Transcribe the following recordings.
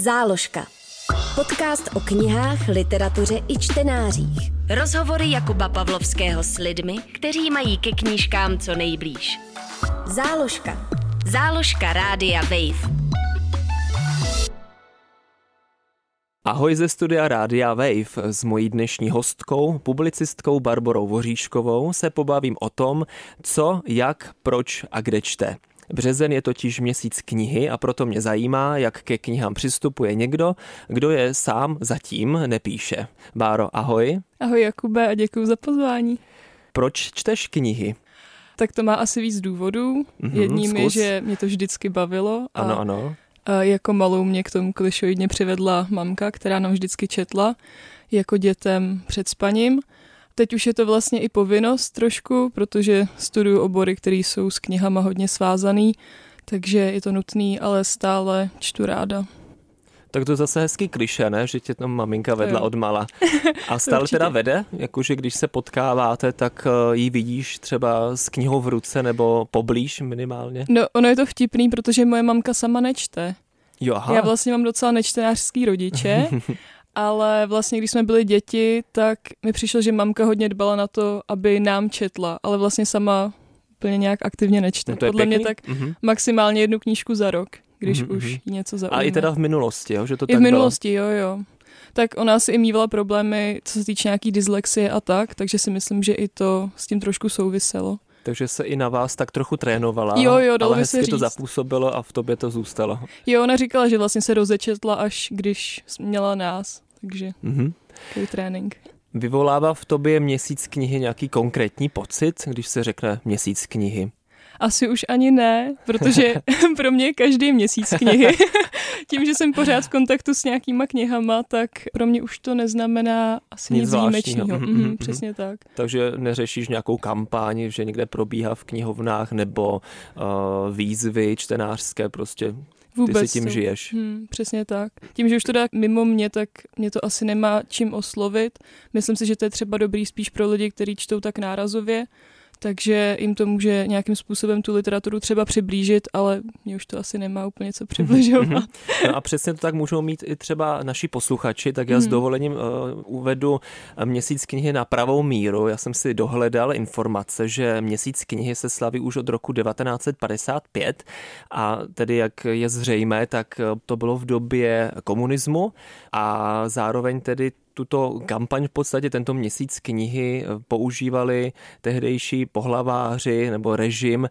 Záložka. Podcast o knihách, literatuře i čtenářích. Rozhovory Jakuba Pavlovského s lidmi, kteří mají ke knížkám co nejblíž. Záložka. Záložka Rádia Wave. Ahoj ze studia Rádia Wave. S mojí dnešní hostkou, publicistkou Barborou Voříškovou, se pobavím o tom, co, jak, proč a kde čte. Březen je totiž měsíc knihy a proto mě zajímá, jak ke knihám přistupuje někdo, kdo je sám zatím nepíše. Báro, ahoj. Ahoj Jakube a děkuji za pozvání. Proč čteš knihy? Tak to má asi víc důvodů. Jedním je, že mě to vždycky bavilo. A ano. Jako malou mě k tomu klišoidně přivedla mamka, která nám vždycky četla jako dětem před spaním. Teď už je to vlastně i povinnost trošku, protože studuju obory, které jsou s knihama hodně svázaný, takže je to nutný, ale stále čtu ráda. Tak to zase hezký klišé, ne? Že tě tam maminka vedla od mala. A stále teda vede? Jakože když se potkáváte, tak ji vidíš třeba s knihou v ruce nebo poblíž minimálně? No, ono je to vtipný, protože moje mamka sama nečte. Jo, aha. Já vlastně mám docela nečtenářský rodiče, ale vlastně když jsme byli děti, tak mi přišlo, že mamka hodně dbala na to, aby nám četla, ale vlastně sama úplně nějak aktivně nečte. No to je podle pěkný. Mě tak maximálně jednu knížku za rok, když už něco zaujme. A i teda v minulosti, jo? Že to i tak v minulosti, bylo. jo. Tak ona si i mývala problémy, co se týče nějaký dyslexie a tak, takže si myslím, že i to s tím trošku souviselo. Takže se i na vás tak trochu trénovala, jo, ale hezky to zapůsobilo a v tobě to zůstalo. Jo, ona říkala, že vlastně se rozečetla, až když měla nás, takže takový trénink. Vyvolává v tobě měsíc knihy nějaký konkrétní pocit, když se řekne měsíc knihy? Asi už ani ne, protože pro mě je každý měsíc knihy. Tím, že jsem pořád v kontaktu s nějakýma knihama, tak pro mě už to neznamená asi nic výjimečného. Přesně tak. Takže neřešíš nějakou kampaň, že někde probíhá v knihovnách, nebo výzvy čtenářské prostě. Vůbec ty si tím žiješ. Přesně tak. Tím, že už to dá mimo mě, tak mě to asi nemá čím oslovit. Myslím si, že to je třeba dobrý spíš pro lidi, kteří čtou tak nárazově, takže jim to může nějakým způsobem tu literaturu třeba přiblížit, ale mě už to asi nemá úplně co přibližovat. No a přesně to tak můžou mít i třeba naši posluchači, tak já s dovolením uvedu měsíc knihy na pravou míru. Já jsem si dohledal informace, že měsíc knihy se slaví už od roku 1955 a tedy, jak je zřejmé, tak to bylo v době komunismu a zároveň tedy tuto kampaň v podstatě tento měsíc knihy používali tehdejší pohlaváři nebo režim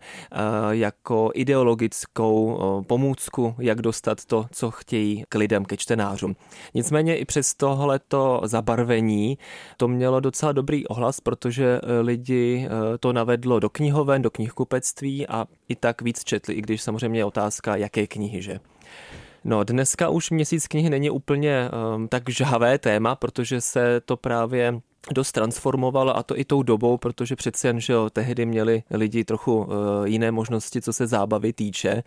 jako ideologickou pomůcku, jak dostat to, co chtějí k lidem, ke čtenářům. Nicméně i přes tohleto zabarvení to mělo docela dobrý ohlas, protože lidi to navedlo do knihoven, do knihkupectví a i tak víc četli, i když samozřejmě je otázka, jaké knihy, že? No, dneska už měsíc knihy není úplně tak žhavé téma, protože se to právě dost transformovalo a to i tou dobou, protože přeci jen, že jo, tehdy měli lidi trochu jiné možnosti, co se zábavy týče,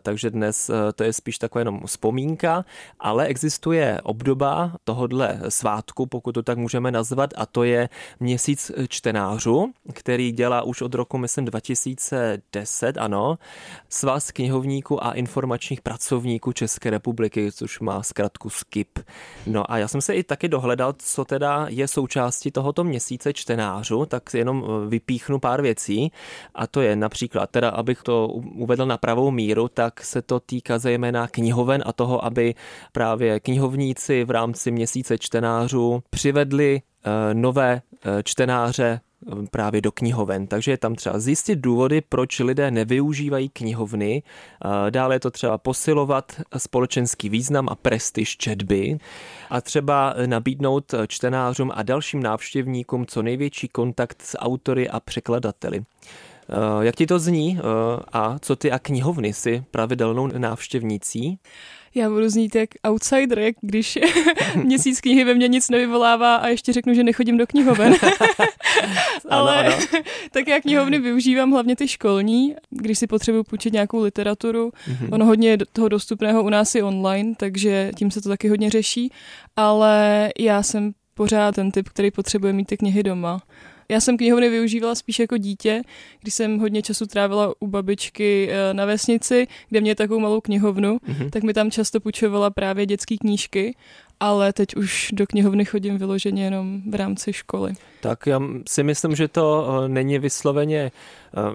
takže dnes to je spíš taková jenom vzpomínka, ale existuje obdoba tohodle svátku, pokud to tak můžeme nazvat, a to je měsíc čtenářů, který dělá už od roku, myslím, 2010, ano, Svaz knihovníků a informačních pracovníků České republiky, což má zkratku SKIP. No a já jsem se i taky dohledal, co teda je součástí tohoto měsíce čtenářů, tak jenom vypíchnu pár věcí a to je například, teda abych to uvedl na pravou míru, tak se to týká zejména knihoven a toho, aby právě knihovníci v rámci měsíce čtenářů přivedli nové čtenáře právě do knihoven. Takže je tam třeba zjistit důvody, proč lidé nevyužívají knihovny. Dále je to třeba posilovat společenský význam a prestiž četby a třeba nabídnout čtenářům a dalším návštěvníkům co největší kontakt s autory a překladateli. Jak ti to zní a co ty a knihovny jsi pravidelnou návštěvnící? Já budu znít jak outsider, jak když měsíc knihy ve mně nic nevyvolává a ještě řeknu, že nechodím do knihoven. Ale tak já knihovny využívám hlavně ty školní, když si potřebuju půjčit nějakou literaturu. Ono hodně toho dostupného u nás je online, takže tím se to taky hodně řeší. Ale já jsem pořád ten typ, který potřebuje mít ty knihy doma. Já jsem knihovny využívala spíš jako dítě, když jsem hodně času trávila u babičky na vesnici, kde měla takovou malou knihovnu, tak mi tam často půjčovala právě dětské knížky, ale teď už do knihovny chodím vyloženě jenom v rámci školy. Tak já si myslím, že to není vysloveně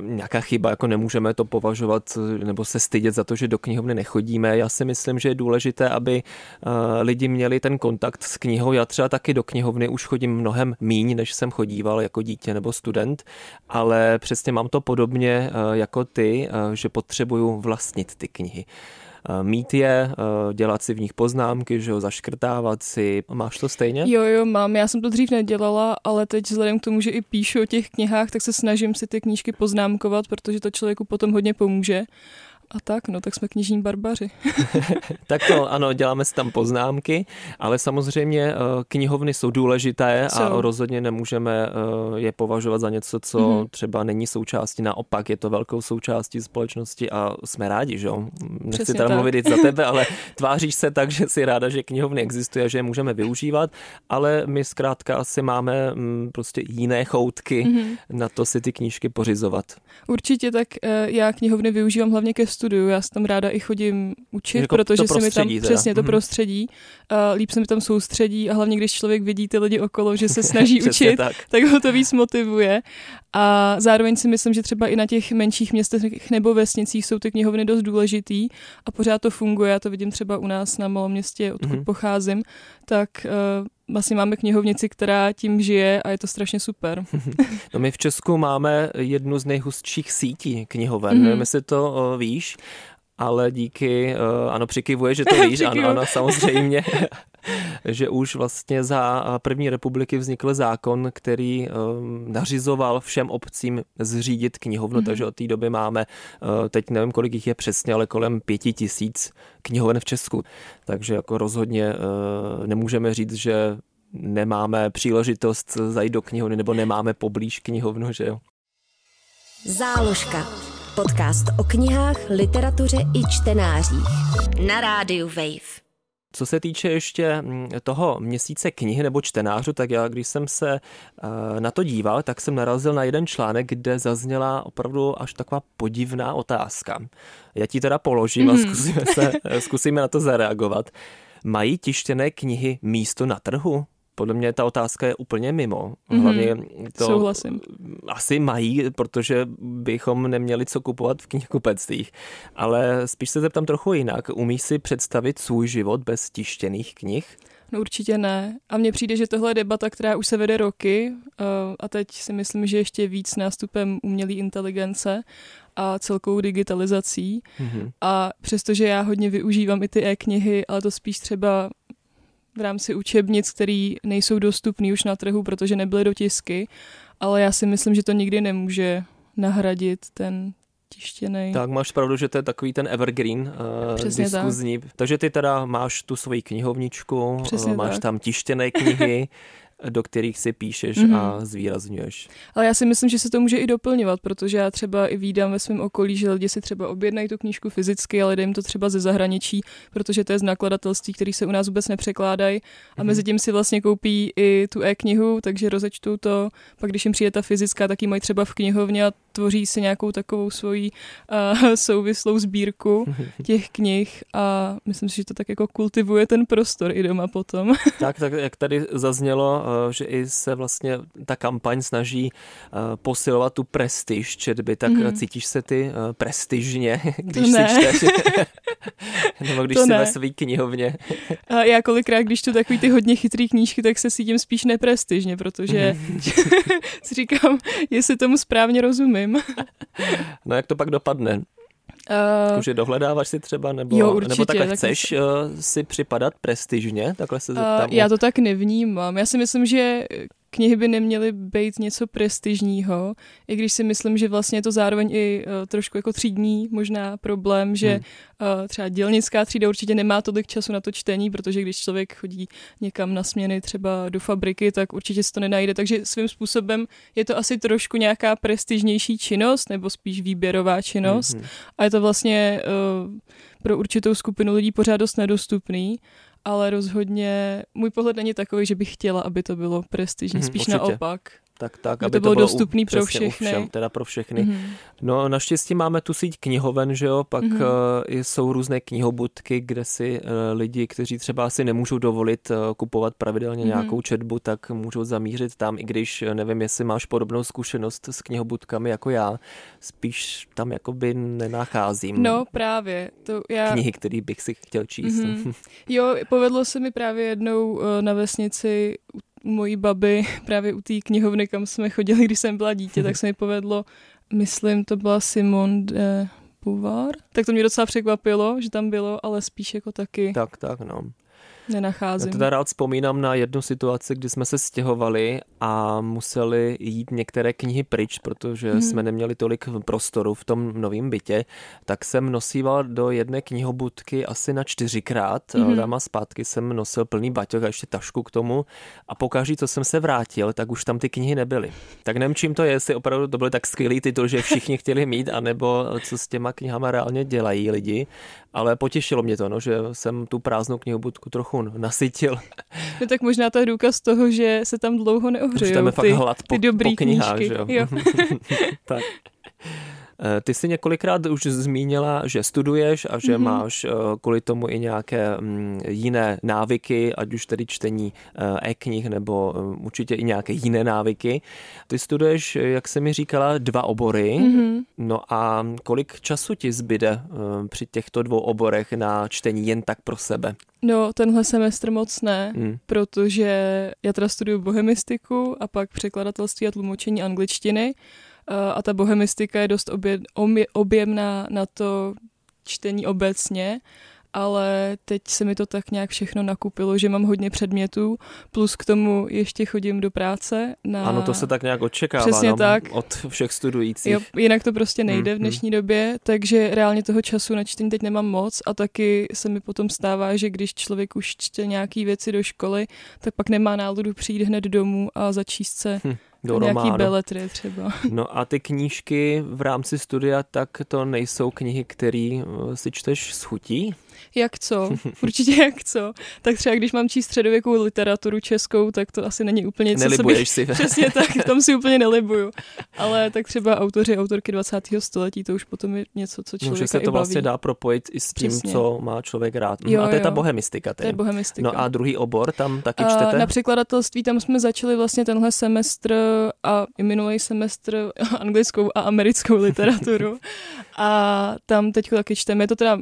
nějaká chyba, jako nemůžeme to považovat nebo se stydět za to, že do knihovny nechodíme. Já si myslím, že je důležité, aby lidi měli ten kontakt s knihou. Já třeba taky do knihovny už chodím mnohem míň, než jsem chodíval jako dítě nebo student, ale přesně mám to podobně jako ty, že potřebuju vlastnit ty knihy. Mít je, dělat si v nich poznámky, že jo, zaškrtávat si. Máš to stejně? Jo, mám. Já jsem to dřív nedělala, ale teď vzhledem k tomu, že i píšu o těch knihách, tak se snažím si ty knížky poznámkovat, protože to člověku potom hodně pomůže. A tak, tak jsme knižní barbaři. Ano, děláme si tam poznámky, ale samozřejmě knihovny jsou důležité a rozhodně nemůžeme je považovat za něco, co třeba není součástí, naopak je to velkou součástí společnosti a jsme rádi, že jo? Nechci teda mluvit za tebe, ale tváříš se tak, že jsi ráda, že knihovny existuje, že je můžeme využívat, ale my zkrátka asi máme prostě jiné choutky na to si ty knížky pořizovat. Určitě, tak já knihovny využívám hlavně ke studiu, já se tam ráda i chodím učit, jako protože se mi tam přesně to prostředí, líp se mi tam soustředí a hlavně, když člověk vidí ty lidi okolo, že se snaží učit, tak ho to víc motivuje. A zároveň si myslím, že třeba i na těch menších městech nebo vesnicích jsou ty knihovny dost důležitý a pořád to funguje. Já to vidím třeba u nás na malém městě, odkud pocházím, tak vlastně máme knihovnici, která tím žije a je to strašně super. No my v Česku máme jednu z nejhustších sítí knihoven, nevím, jestli to víš, ale díky, ano, přikivuje, že to víš, ano, samozřejmě, že už vlastně za první republiky vznikl zákon, který nařizoval všem obcím zřídit knihovnu, takže od té doby máme, teď nevím, kolik jich je přesně, ale kolem 5000 knihoven v Česku. Takže jako rozhodně nemůžeme říct, že nemáme příležitost zajít do knihovny nebo nemáme poblíž knihovnu, že jo. Záložka. Podcast o knihách, literatuře i čtenářích na rádiu Wave. Co se týče ještě toho měsíce knihy nebo čtenářů, tak já, když jsem se na to díval, tak jsem narazil na jeden článek, kde zazněla opravdu až taková podivná otázka. Já ti teda položím a zkusíme na to zareagovat. Mají tištěné knihy místo na trhu? Podle mě ta otázka je úplně mimo. Hlavně to souhlasím. Asi mají, protože bychom neměli co kupovat v knihkupectvích. Ale spíš se zeptám trochu jinak. Umíš si představit svůj život bez tištěných knih? No určitě ne. A mně přijde, že tohle je debata, která už se vede roky a teď si myslím, že ještě víc nástupem umělé inteligence a celkovou digitalizací. A přestože já hodně využívám i ty e-knihy, ale to spíš třeba v rámci učebnic, které nejsou dostupné už na trhu, protože nebyly dotisky, ale já si myslím, že to nikdy nemůže nahradit ten tištěný. Tak máš pravdu, že to je takový ten evergreen diskuzní. Tak. Takže ty teda máš tu svoji knihovničku, máš tam tištěné knihy, do kterých si píšeš a zvýrazňuješ. Ale já si myslím, že se to může i doplňovat, protože já třeba i vídám ve svém okolí, že lidi si třeba objednají tu knížku fyzicky, ale jde to třeba ze zahraničí, protože to je z nakladatelství, který se u nás vůbec nepřekládají a mezi tím si vlastně koupí i tu e-knihu, takže rozečtou to, pak když jim přijde ta fyzická, tak ji mají třeba v knihovně a tvoří si nějakou takovou svoji souvislou sbírku těch knih a myslím si, že to tak jako kultivuje ten prostor i doma potom. Tak jak tady zaznělo, že i se vlastně ta kampaň snaží posilovat tu prestiž četby, tak cítíš se ty prestižně, když si čteš? Nebo když si ve své knihovně? A já kolikrát, když tu takový ty hodně chytrý knížky, tak se cítím spíš neprestižně, protože si říkám, jestli tomu správně rozumím. No jak to pak dopadne? Takže dohledáváš si třeba, nebo takhle chceš si připadat prestižně? Takhle se zeptám. Já to tak nevnímám. Já si myslím, že knihy by neměly být něco prestižního, i když si myslím, že vlastně je to zároveň i trošku jako třídní možná problém, že třeba dělnická třída určitě nemá tolik času na to čtení, protože když člověk chodí někam na směny třeba do fabriky, tak určitě si to nenajde, takže svým způsobem je to asi trošku nějaká prestižnější činnost, nebo spíš výběrová činnost a je to vlastně pro určitou skupinu lidí pořád dost nedostupný. Ale rozhodně můj pohled není takový, že bych chtěla, aby to bylo prestižní, spíš naopak. tak, aby to bylo dostupný pro všechny. Všem, teda pro všechny. Mm-hmm. No naštěstí máme tu síť knihoven, že jo, pak jsou různé knihobudky, kde si lidi, kteří třeba si nemůžou dovolit kupovat pravidelně nějakou četbu, tak můžou zamířit tam, i když nevím, jestli máš podobnou zkušenost s knihobudkami jako já, spíš tam jakoby nenacházím. No právě. Knihy, které bych si chtěl číst. Mm-hmm. Jo, povedlo se mi právě jednou na vesnici mojí baby, právě u té knihovny, kam jsme chodili, když jsem byla dítě, tak se mi povedlo, myslím, to byla Simone de Beauvoir. Tak to mě docela překvapilo, že tam bylo, ale spíš jako taky. Tak, no. Nenacházím. Já teda rád vzpomínám na jednu situaci, kdy jsme se stěhovali a museli jít některé knihy pryč, protože jsme neměli tolik prostoru v tom novém bytě, tak jsem nosíval do jedné knihobudky asi na 4x, dáma zpátky jsem nosil plný baťoch a ještě tašku k tomu a pokaždé, co jsem se vrátil, tak už tam ty knihy nebyly. Tak nevím, čím to je, jestli opravdu to byly tak skvělý titul, že všichni chtěli mít, anebo co s těma knihama reálně dělají lidi, ale potěšilo mě to, no, že jsem tu prázdnou knihobudku trochu nasytil. No tak možná to je důkaz toho, že se tam dlouho neohřejou ty dobrý knížky. Jo. Tak. Ty jsi několikrát už zmínila, že studuješ a že máš kvůli tomu i nějaké jiné návyky, ať už tedy čtení e-knih nebo určitě i nějaké jiné návyky. Ty studuješ, jak jsi mi říkala, 2 obory. No a kolik času ti zbyde při těchto 2 oborech na čtení jen tak pro sebe? No, tenhle semestr moc ne, protože já teda studuju bohemistiku a pak překladatelství a tlumočení angličtiny. A ta bohemistika je dost objemná na to čtení obecně, ale teď se mi to tak nějak všechno nakupilo, že mám hodně předmětů, plus k tomu ještě chodím do práce. Ano, to se tak nějak očekává od všech studujících. Jo, jinak to prostě nejde v dnešní době, takže reálně toho času na čtení teď nemám moc a taky se mi potom stává, že když člověk už čte nějaký věci do školy, tak pak nemá náladu přijít hned domů a začíst se do románu. Nějaký beletry třeba. No a ty knížky v rámci studia, tak to nejsou knihy, které si čteš s chutí? Jak co? Určitě jak co. Tak třeba když mám číst středověkou literaturu českou, tak to asi není úplně něco, nelibuješ si. Přesně tak, v tom si úplně nelibuju. Ale tak třeba autoři, autorky 20. století, to už potom je něco, co člověka že se to baví. Vlastně dá propojit i s tím, přesně, co má člověk rád. Jo, a to je ta bohemistika. To je bohemistika. No a druhý obor, tam taky čtete? Na překladatelství, tam jsme začali vlastně tenhle semestr a i minulý semestr anglickou a americkou literaturu. A tam teď taky čteme. Je to teda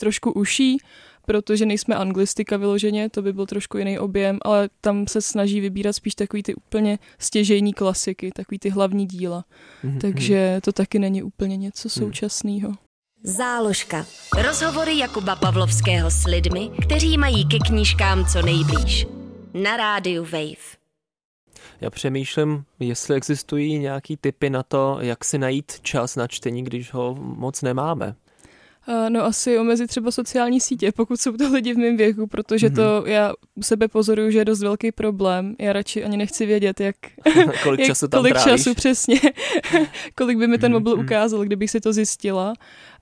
trošku uší, protože nejsme anglistika vyloženě, to by byl trošku jiný objem, ale tam se snaží vybírat spíš takový ty úplně stěžejní klasiky, takový ty hlavní díla. Takže to taky není úplně něco současného. Záložka. Rozhovory Jakuba Pavlovského s lidmi, kteří mají ke knížkám co nejblíž. Na rádiu Wave. Já přemýšlím, jestli existují nějaký tipy na to, jak si najít čas na čtení, když ho moc nemáme. No asi omezit třeba sociální sítě, pokud jsou to lidi v mém věku, protože to já u sebe pozoruju, že je dost velký problém. Já radši ani nechci vědět, kolik času přesně, kolik by mi ten mobil ukázal, kdybych si to zjistila.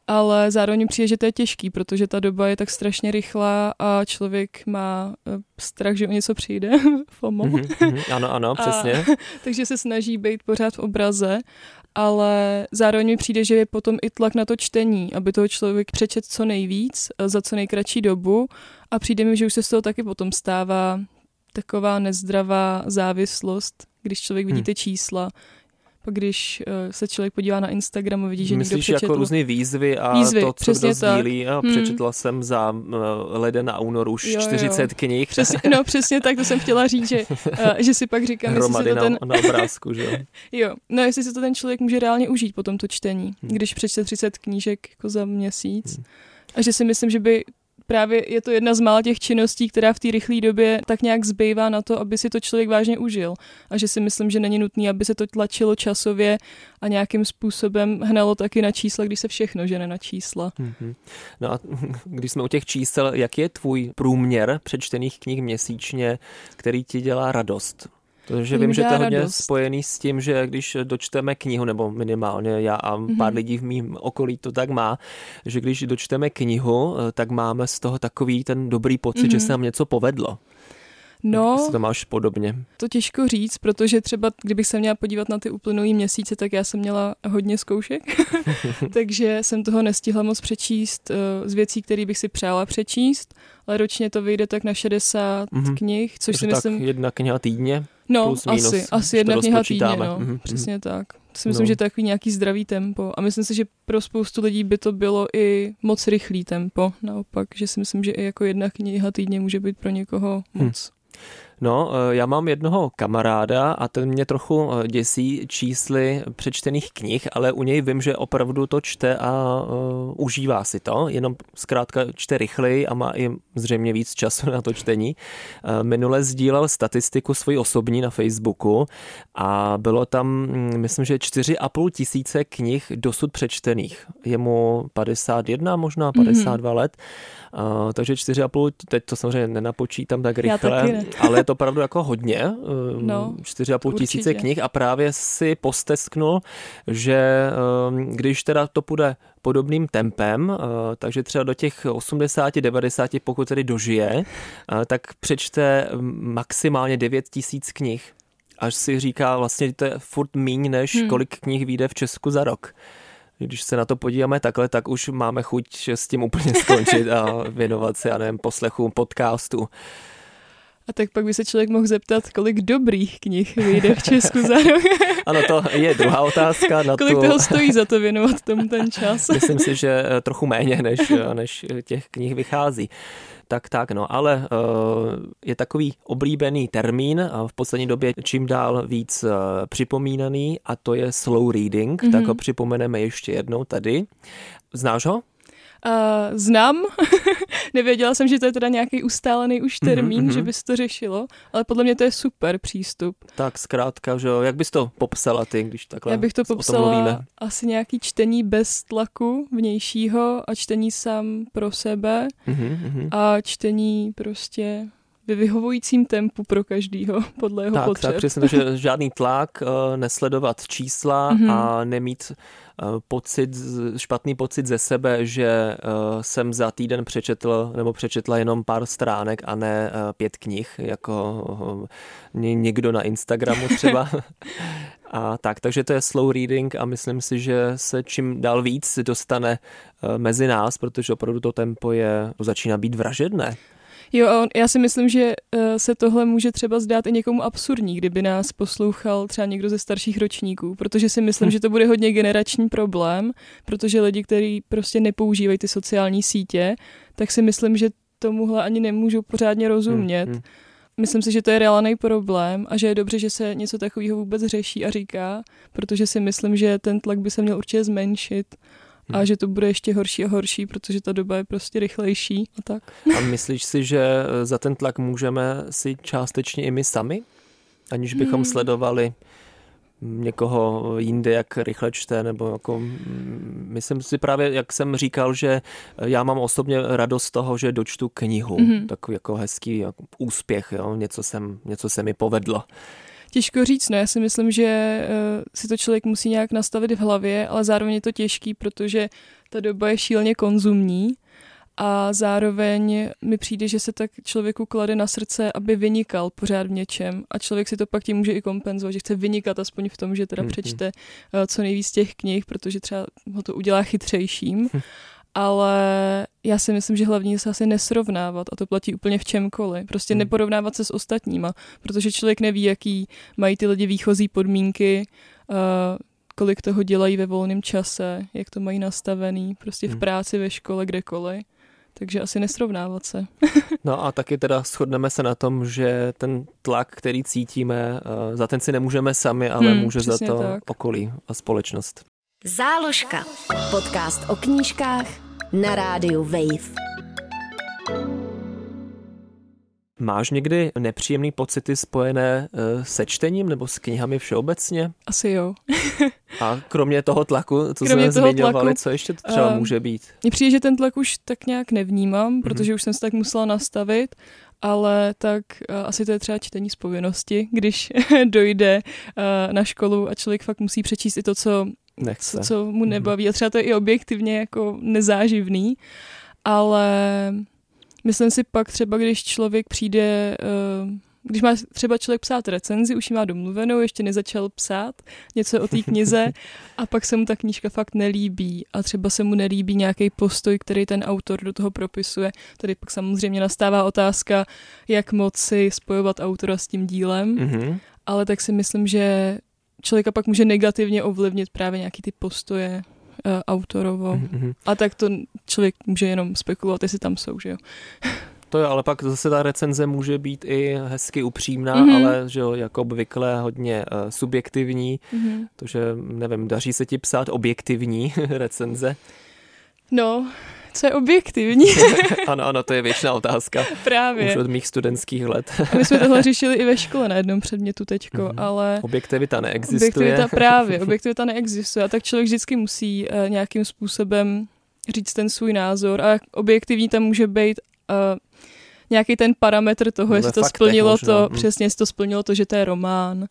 Ale zároveň mi přijde, že to je těžký, protože ta doba je tak strašně rychlá a člověk má strach, že o něco přijde. FOMO. Ano, přesně. Takže se snaží být pořád v obraze, ale zároveň mi přijde, že je potom i tlak na to čtení, aby toho člověk přečet co nejvíc za co nejkratší dobu a přijde mi, že už se z toho taky potom stává taková nezdravá závislost, když člověk vidí ty čísla. Pak když se člověk podívá na Instagram a vidí, že někdo přečetl. Myslíš jako různé výzvy a to, co kdo sdílí. Přečetla jsem za leden a únor už 40 knih. Přesně tak, to jsem chtěla říct, že si pak říkám, jestli si to na obrázku, že jo. No, jestli si to ten člověk může reálně užít po tomto čtení, když přečte 30 knížek jako za měsíc. A že si myslím, že by právě je to jedna z mála těch činností, která v té rychlé době tak nějak zbývá na to, aby si to člověk vážně užil. A že si myslím, že není nutné, aby se to tlačilo časově a nějakým způsobem hnalo taky na čísla, když se všechno žene na čísla. No a když jsme u těch čísel, jak je tvůj průměr přečtených knih měsíčně, který ti dělá radost? Protože vím, že to je hodně spojený s tím, že když dočteme knihu, nebo minimálně já a pár lidí v mém okolí to tak má, že když dočteme knihu, tak máme z toho takový ten dobrý pocit, že se nám něco povedlo. No, se to máš podobně? To těžko říct, protože třeba kdybych se měla podívat na ty uplynulý měsíce, tak já jsem měla hodně zkoušek, takže jsem toho nestihla moc přečíst z věcí, které bych si přála přečíst, ale ročně to vyjde tak na 60 knih, což si myslím... Tak jedna kniha týdně? No, plus, minus, asi jedna kniha týdně, no, přesně tak. To si myslím, že to je takový nějaký zdravý tempo. A myslím si, že pro spoustu lidí by to bylo i moc rychlý tempo. Naopak, že si myslím, že i jako jedna kniha týdně může být pro někoho moc. No, já mám jednoho kamaráda a ten mě trochu děsí čísly přečtených knih, ale u něj vím, že opravdu to čte a užívá si to, jenom zkrátka čte rychleji a má i zřejmě víc času na to čtení. Minule sdílel statistiku svoji osobní na Facebooku a bylo tam, myslím, že 4,5 tisíce knih dosud přečtených. Je mu 51, možná 52 let, takže 4,5, teď to samozřejmě nenapočítám tak rychle, ale je to opravdu jako hodně, 4,5 tisíce knih a právě si postesknul, že když teda to půjde podobným tempem, takže třeba do těch 80-90, pokud tedy dožije, tak přečte maximálně 9 tisíc knih. Až si říká vlastně, to je furt míň, než kolik knih vyjde v Česku za rok. Když se na to podíváme takhle, tak už máme chuť s tím úplně skončit a věnovat se, já nevím, poslechům podcastu. A tak pak by se člověk mohl zeptat, kolik dobrých knih vyjde v Česku za rok. Ano, to je druhá otázka. Na kolik toho stojí za to věnovat tomu ten čas? Myslím si, že trochu méně, než těch knih vychází. Tak, no, ale je takový oblíbený termín a v poslední době čím dál víc připomínaný, a to je slow reading, tak ho připomeneme ještě jednou tady. Znáš ho? Znám, nevěděla jsem, že to je teda nějaký ustálený už termín, že by se to řešilo, ale podle mě to je super přístup. Tak zkrátka, že jo, jak bys to popsala ty, když takhle o tom mluvíme? Já bych to popsala asi nějaký čtení bez tlaku vnějšího a čtení sám pro sebe a čtení prostě... ve vyhovujícím tempu pro každýho, podle jeho potřeb. Tak přesně, že žádný tlak, nesledovat čísla a nemít špatný pocit ze sebe, že jsem za týden přečetl nebo přečetla jenom pár stránek a ne 5 knih, jako někdo na Instagramu třeba. A tak, takže to je slow reading a myslím si, že se čím dál víc dostane mezi nás, protože opravdu to tempo začíná být vražedné. Jo, a já si myslím, že se tohle může třeba zdát i někomu absurdní, kdyby nás poslouchal třeba někdo ze starších ročníků, protože si myslím, že to bude hodně generační problém, protože lidi, kteří prostě nepoužívají ty sociální sítě, tak si myslím, že tomuhle ani nemůžou pořádně rozumět. Myslím si, že to je reálný problém a že je dobře, že se něco takového vůbec řeší a říká, protože si myslím, že ten tlak by se měl určitě zmenšit. A že to bude ještě horší a horší, protože ta doba je prostě rychlejší a tak. A myslíš si, že za ten tlak můžeme si částečně i my sami? Aniž bychom sledovali někoho jinde, jak rychle čte, nebo jako... Myslím si právě, jak jsem říkal, že já mám osobně radost z toho, že dočtu knihu. Takový jako hezký jako úspěch, jo? Něco se mi povedlo. Těžko říct, no, já si myslím, že si to člověk musí nějak nastavit v hlavě, ale zároveň je to těžký, protože ta doba je šíleně konzumní a zároveň mi přijde, že se tak člověku klade na srdce, aby vynikal pořád v něčem a člověk si to pak tím může i kompenzovat, že chce vynikat aspoň v tom, že teda přečte co nejvíc těch knih, protože třeba ho to udělá chytřejším. Ale já si myslím, že hlavně se asi nesrovnávat a to platí úplně v čemkoliv. Prostě neporovnávat se s ostatníma, protože člověk neví, jaký mají ty lidi výchozí podmínky, kolik toho dělají ve volném čase, jak to mají nastavený, prostě v práci, ve škole, kdekoliv. Takže asi nesrovnávat se. No a taky teda shodneme se na tom, že ten tlak, který cítíme, za ten si nemůžeme sami, ale může za to okolí a společnost. Záložka. Podcast o knížkách na rádiu Wave. Máš někdy nepříjemný pocity spojené se čtením nebo s knihami všeobecně? Asi jo. A kromě toho tlaku, co jsme zmiňovali, co ještě třeba může být? Mně přijde, že ten tlak už tak nějak nevnímám, protože už jsem se tak musela nastavit, ale tak asi to je třeba čtení z povinnosti, když dojde na školu a člověk fakt musí přečíst i to, co mu nebaví. A třeba to je i objektivně jako nezáživný, ale myslím si pak třeba, když člověk přijde když má třeba člověk psát recenzi, už ji má domluvenou, ještě nezačal psát něco o té knize a pak se mu ta knížka fakt nelíbí a třeba se mu nelíbí nějaký postoj, který ten autor do toho propisuje. Tady pak samozřejmě nastává otázka, jak moci spojovat autora s tím dílem, ale tak si myslím, že člověka pak může negativně ovlivnit právě nějaký ty postoje autorovo. A tak to člověk může jenom spekulovat, jestli tam jsou, že jo. To jo, ale pak zase ta recenze může být i hezky upřímná, ale že jo, jako obvykle hodně subjektivní, to, že nevím, daří se ti psát objektivní recenze? No, co je objektivní? Ano, to je věčná otázka. Právě. Už od mých studentských let. A my jsme tohle řešili i ve škole na jednom předmětu teďko, ale... Objektivita neexistuje. Objektivita neexistuje. A tak člověk vždycky musí nějakým způsobem říct ten svůj názor a objektivní tam může být nějaký ten parametr toho, jestli to splnilo možná. Přesně, jestli to splnilo to, že to je román,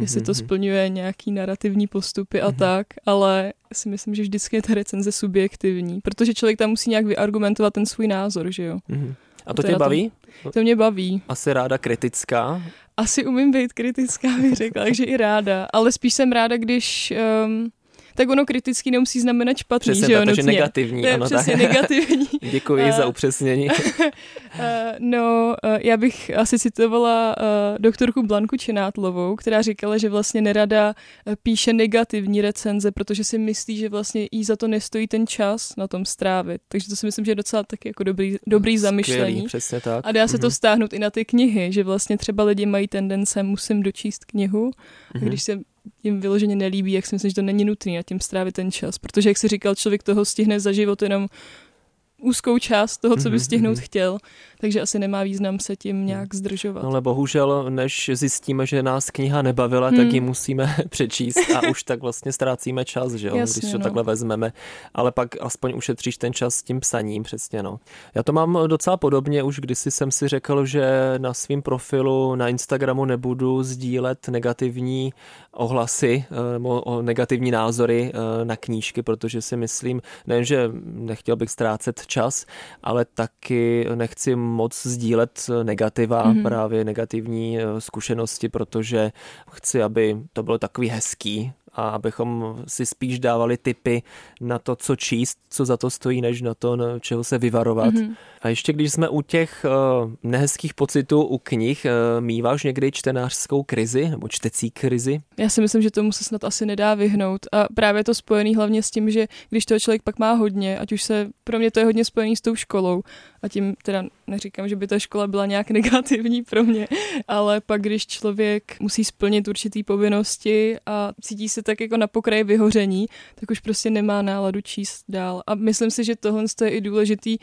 jestli to splňuje nějaký narrativní postupy a tak, ale si myslím, že vždycky je ta recenze subjektivní, protože člověk tam musí nějak vyargumentovat ten svůj názor, že jo. A to tě baví? To mě baví. Asi ráda kritická? Asi umím být kritická, bych řekla, takže i ráda, ale spíš jsem ráda, když... tak ono kritický nemusí znamenat špatný, přesně, že jo? Přesně, negativní. To je ano, přesně tak. Negativní. Děkuji za upřesnění. Já bych asi citovala doktorku Blanku Činátlovou, která říkala, že vlastně nerada píše negativní recenze, protože si myslí, že vlastně jí za to nestojí ten čas na tom strávit. Takže to si myslím, že je docela taky jako dobrý zamyšlení. Přesně tak. A dá se to stáhnout i na ty knihy, že vlastně třeba lidi mají tendence, musím dočíst knihu, a když se jim vyloženě nelíbí, jak si myslím, že to není nutné a tím strávit ten čas, protože jak si říkal, člověk toho stihne za život jenom úzkou část toho, co by stihnout chtěl, takže asi nemá význam se tím nějak zdržovat. No ale bohužel, než zjistíme, že nás kniha nebavila, tak ji musíme přečíst a už tak vlastně ztrácíme čas, že jo, jasně, když to takhle vezmeme, ale pak aspoň ušetříš ten čas s tím psaním, přesně no. Já to mám docela podobně, už kdysi jsem si řekl, že na svém profilu na Instagramu nebudu sdílet negativní ohlasy, negativní názory na knížky, protože si myslím, nejen, že nechtěl bych ztrácet čas, ale taky nechci moc sdílet negativa, právě negativní zkušenosti, protože chci, aby to bylo takový hezký a abychom si spíš dávali tipy na to, co číst, co za to stojí, než na to, na čeho se vyvarovat. A ještě když jsme u těch nehezkých pocitů u knih, míváš někdy čtenářskou krizi nebo čtecí krizi? Já si myslím, že tomu se snad asi nedá vyhnout a právě to spojený hlavně s tím, že když toho člověk pak má hodně, ať už se, pro mě to je hodně spojený s tou školou a tím teda neříkám, že by ta škola byla nějak negativní pro mě, ale pak když člověk musí splnit určitý povinnosti a cítí se tak jako na pokraji vyhoření, tak už prostě nemá náladu číst dál. A myslím si, že tohle je i důležitý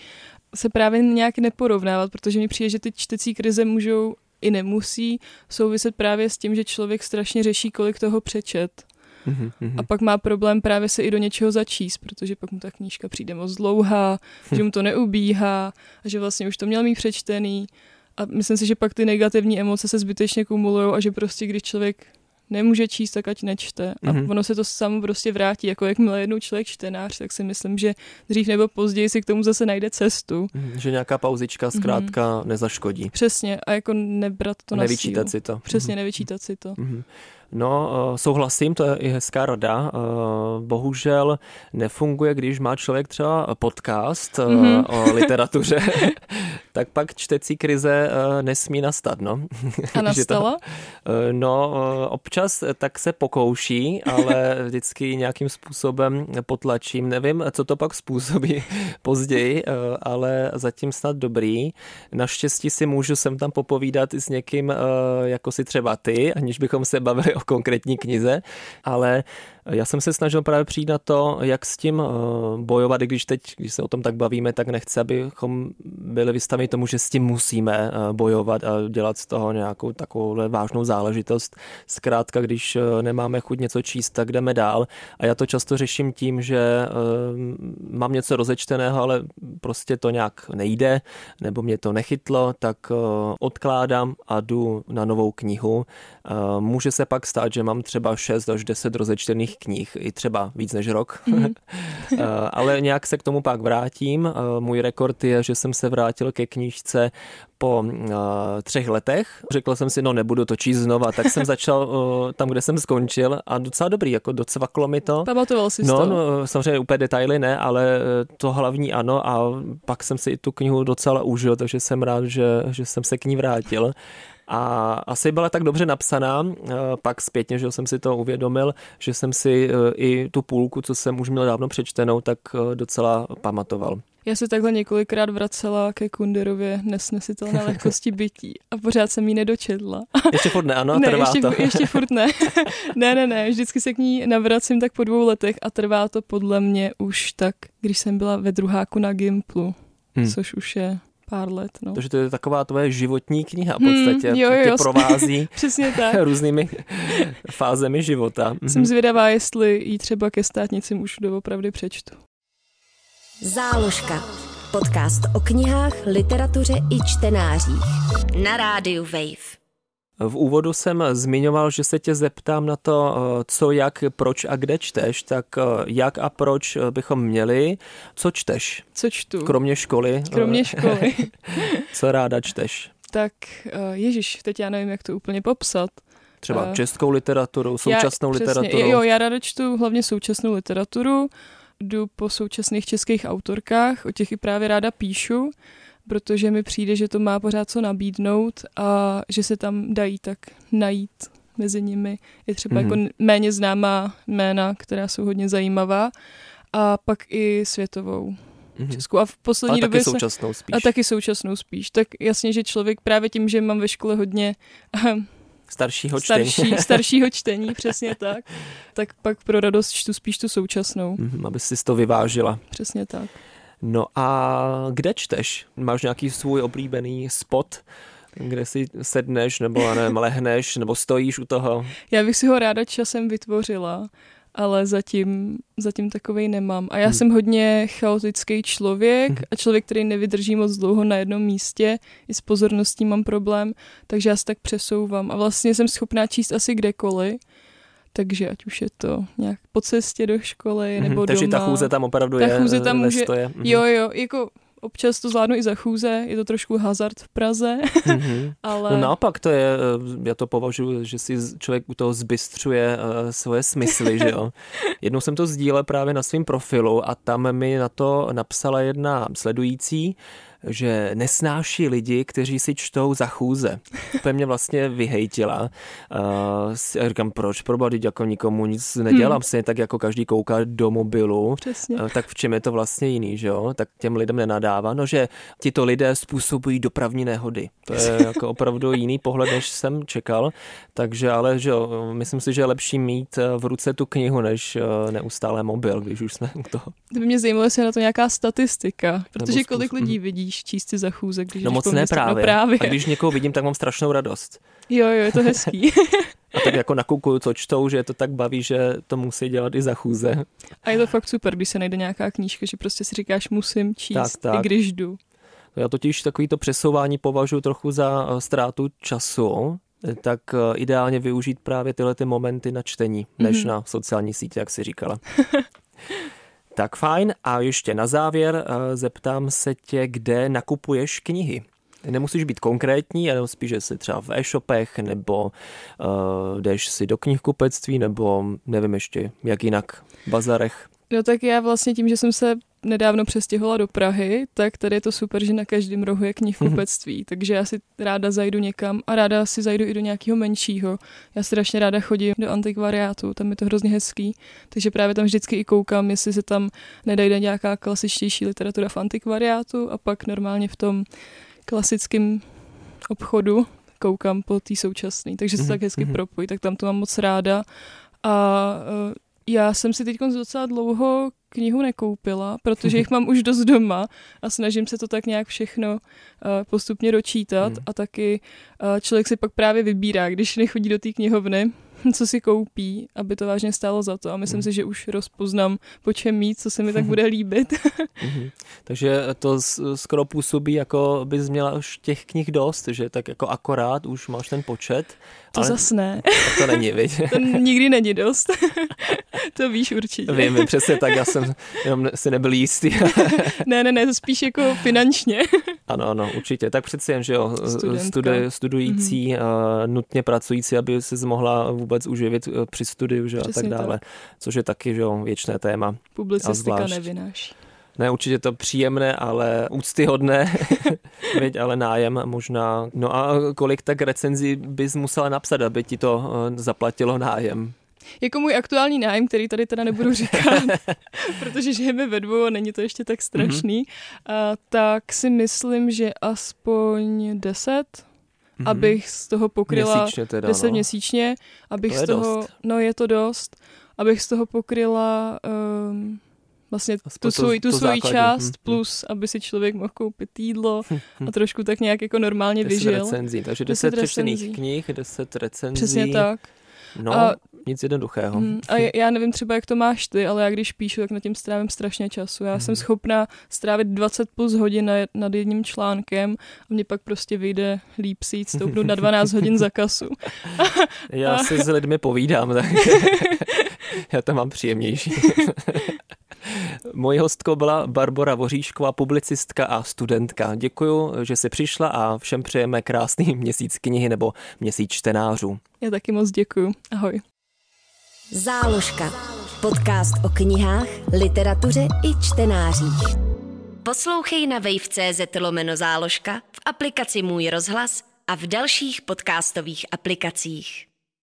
se právě nějak neporovnávat, protože mi přijde, že ty čtecí krize můžou i nemusí souviset právě s tím, že člověk strašně řeší, kolik toho přečet. A pak má problém právě se i do něčeho začíst, protože pak mu ta knížka přijde moc dlouhá, že mu to neubíhá a že vlastně už to měl mít přečtený. A myslím si, že pak ty negativní emoce se zbytečně kumulujou a že prostě když člověk nemůže číst, tak ať nečte. A ono se to samo prostě vrátí. Jako jakmile jednou člověk čtenář, tak si myslím, že dřív nebo později si k tomu zase najde cestu. Že nějaká pauzička zkrátka nezaškodí. Přesně. A jako nebrat to na sílu. Nevyčítat si to. Přesně, nevyčítat si to. No, souhlasím, to je i hezká rada. Bohužel nefunguje, když má člověk třeba podcast o literatuře, tak pak čtecí krize nesmí nastat, no. A nastala? No, občas tak se pokouší, ale vždycky nějakým způsobem potlačím. Nevím, co to pak způsobí později, ale zatím snad dobrý. Naštěstí si můžu sem tam popovídat i s někým, jako si třeba ty, aniž bychom se bavili o konkrétní knize, ale já jsem se snažil právě přijít na to, jak s tím bojovat, i když teď, když se o tom tak bavíme, tak nechci, abychom byli vystaveni tomu, že s tím musíme bojovat a dělat z toho nějakou takovou vážnou záležitost. Zkrátka, když nemáme chuť něco číst, tak jdeme dál. A já to často řeším tím, že mám něco rozečteného, ale prostě to nějak nejde, nebo mě to nechytlo, tak odkládám a jdu na novou knihu. Může se pak stát, že mám třeba 6 až 10 rozečtených knih, i třeba víc než rok. Mm-hmm. Ale nějak se k tomu pak vrátím. Můj rekord je, že jsem se vrátil ke knížce po 3 letech. Řekl jsem si, no nebudu to číst znova, tak jsem začal tam, kde jsem skončil a docela dobrý, jako docvaklo mi to. Pamatoval jsi to? No, samozřejmě úplně detaily ne, ale to hlavní ano a pak jsem si i tu knihu docela užil, takže jsem rád, že jsem se k ní vrátil. A asi byla tak dobře napsaná, pak zpětně, že jsem si to uvědomil, že jsem si i tu půlku, co jsem už měl dávno přečtenou, tak docela pamatoval. Já se takhle několikrát vracela ke Kunderově Nesnesitelné lehkosti bytí a pořád jsem ji nedočetla. Ještě furt ne, ano, trvá to. Ještě furt ne. Ne, vždycky se k ní navracím tak po 2 letech a trvá to podle mě už tak, když jsem byla ve druháku na Gimplu, což už je... pár let, no. Takže to je taková tvoje životní kniha v podstatě, tě provází přesně tak. různými fázemi života. Jsem zvědavá, jestli ji třeba ke státnicím už doopravdy přečtu. Záložka. Podcast o knihách, literatuře i čtenářích. Na rádiu Wave. V úvodu jsem zmiňoval, že se tě zeptám na to, co, jak, proč a kde čteš, tak jak a proč bychom měli. Co čteš? Co čtu? Kromě školy. Co ráda čteš? Tak, ježiš, teď já nevím, jak to úplně popsat. Třeba českou literaturu, současnou literaturu. Jo, já ráda čtu hlavně současnou literaturu, jdu po současných českých autorkách, o těch i právě ráda píšu. Protože mi přijde, že to má pořád co nabídnout a že se tam dají tak najít mezi nimi. Je třeba jako méně známá jména, která jsou hodně zajímavá a pak i světovou českou. A v poslední době taky současnou spíš. Tak jasně, že člověk právě tím, že mám ve škole hodně... Staršího čtení, přesně tak. Tak pak pro radost čtu spíš tu současnou. Aby si to vyvážila. Přesně tak. No a kde čteš? Máš nějaký svůj oblíbený spot, kde si sedneš nebo lehneš nebo stojíš u toho? Já bych si ho ráda časem vytvořila, ale zatím takovej nemám. A já jsem hodně chaotický člověk a člověk, který nevydrží moc dlouho na jednom místě. I s pozorností mám problém, takže já se tak přesouvám. A vlastně jsem schopná číst asi kdekoliv. Takže ať už je to nějak po cestě do školy nebo takže doma. Takže ta chůze tam opravdu je. Ta chůze tam může, jo, jako občas to zvládnu i za chůze, je to trošku hazard v Praze, ale... No naopak to je, já to považuji, že si člověk u toho zbystřuje svoje smysly, že jo. Jednou jsem to sdílel právě na svém profilu a tam mi na to napsala jedna sledující, že nesnáší lidi, kteří si čtou za chůze. To mě vlastně vyhejtila. Já říkám, proč? Probadit jako nikomu nic nedělám. Stejně tak jako každý kouká do mobilu. Přesně. Tak v čem je to vlastně jiný, že jo? Tak těm lidem nenadává. No, že tito lidé způsobují dopravní nehody. To je jako opravdu jiný pohled, než jsem čekal. Takže ale, že jo, myslím si, že je lepší mít v ruce tu knihu, než neustále mobil, když už jsme u toho. To by mě zajímalo, jestli je na to nějaká statistika, protože kolik lidí vidí číst si za chůze, když no moc ne právě. A když někoho vidím, tak mám strašnou radost. Jo, je to hezký. A tak jako nakoukuju, co čtou, že je to tak baví, že to musí dělat i za chůze. A je to fakt super, když se najde nějaká knížka, že prostě si říkáš, musím číst, tak. I když jdu. Já totiž takovýto přesouvání považuji trochu za ztrátu času, tak ideálně využít právě tyhle ty momenty na čtení, než na sociální sítě, jak jsi říkala. Tak fajn. A ještě na závěr zeptám se tě, kde nakupuješ knihy. Nemusíš být konkrétní, ale spíš, že jsi třeba v e-shopech, nebo jdeš si do knihkupectví, nebo nevím ještě, jak jinak, bazarech. No tak já vlastně tím, že jsem se nedávno přestěhovala do Prahy, tak tady je to super, že na každém rohu je knihkupectví, takže já si ráda zajdu někam a ráda si zajdu i do nějakého menšího. Já strašně ráda chodím do antikvariátu, tam je to hrozně hezký, takže právě tam vždycky i koukám, jestli se tam nedajde nějaká klasičtější literatura v antikvariátu a pak normálně v tom klasickém obchodu koukám po té současné, takže se tak hezky propojí, tak tam to mám moc ráda a já jsem si teď docela dlouho knihu nekoupila, protože jich mám už dost doma a snažím se to tak nějak všechno postupně dočítat a taky člověk si pak právě vybírá, když nechodí do té knihovny, co si koupí, aby to vážně stálo za to. A myslím si, že už rozpoznám, po čem mít, co se mi tak bude líbit. Takže to skoro působí, jako bys měla už těch knih dost, že tak jako akorát už máš ten počet. To zas ne. To není, viď? To nikdy není dost. To víš určitě. Vím, přesně tak, já jsem jenom si nebyl jistý. ne, to spíš jako finančně. Ano, určitě. Tak přeci jen, že jo, studující, nutně pracující, aby se mohla vůbec uživit při studiu, že přesně a tak dále. Tak. Což je taky, že jo, věčné téma. Publicistika nevynáší. Ne, určitě to příjemné, ale úctyhodné, ale nájem možná. No a kolik tak recenzí bys musela napsat, aby ti to zaplatilo nájem? Jako můj aktuální nájem, který tady teda nebudu říkat, protože žijeme ve dvou a není to ještě tak strašný, tak si myslím, že aspoň 10, abych z toho pokryla měsíčně teda, 10 měsíčně, abych to z toho, je to dost, abych z toho pokryla... vlastně tu svoji část, plus, aby si člověk mohl koupit jídlo a trošku tak nějak jako normálně vyžil. 10 recenzí, takže 10 přečtených knih, 10 recenzí. Přesně tak. No, nic jednoduchého. A já nevím třeba, jak to máš ty, ale já když píšu, tak nad tím strávím strašně času. Já jsem schopná strávit 20 plus hodin nad jedním článkem a mě pak prostě vyjde líp si jít stoupnout na 12 hodin za kasu. Já si s lidmi povídám, takže já to mám příjemnější. Mojí hostkou byla Barbora Voříšková, publicistka a studentka. Děkuju, že jsi přišla a všem přejeme krásný měsíc knihy nebo měsíc čtenářů. Já taky moc děkuju. Ahoj. Záložka. Podcast o knihách, literatuře i čtenářích. Poslouchej na wave.cz/záložka, v aplikaci Můj rozhlas a v dalších podcastových aplikacích.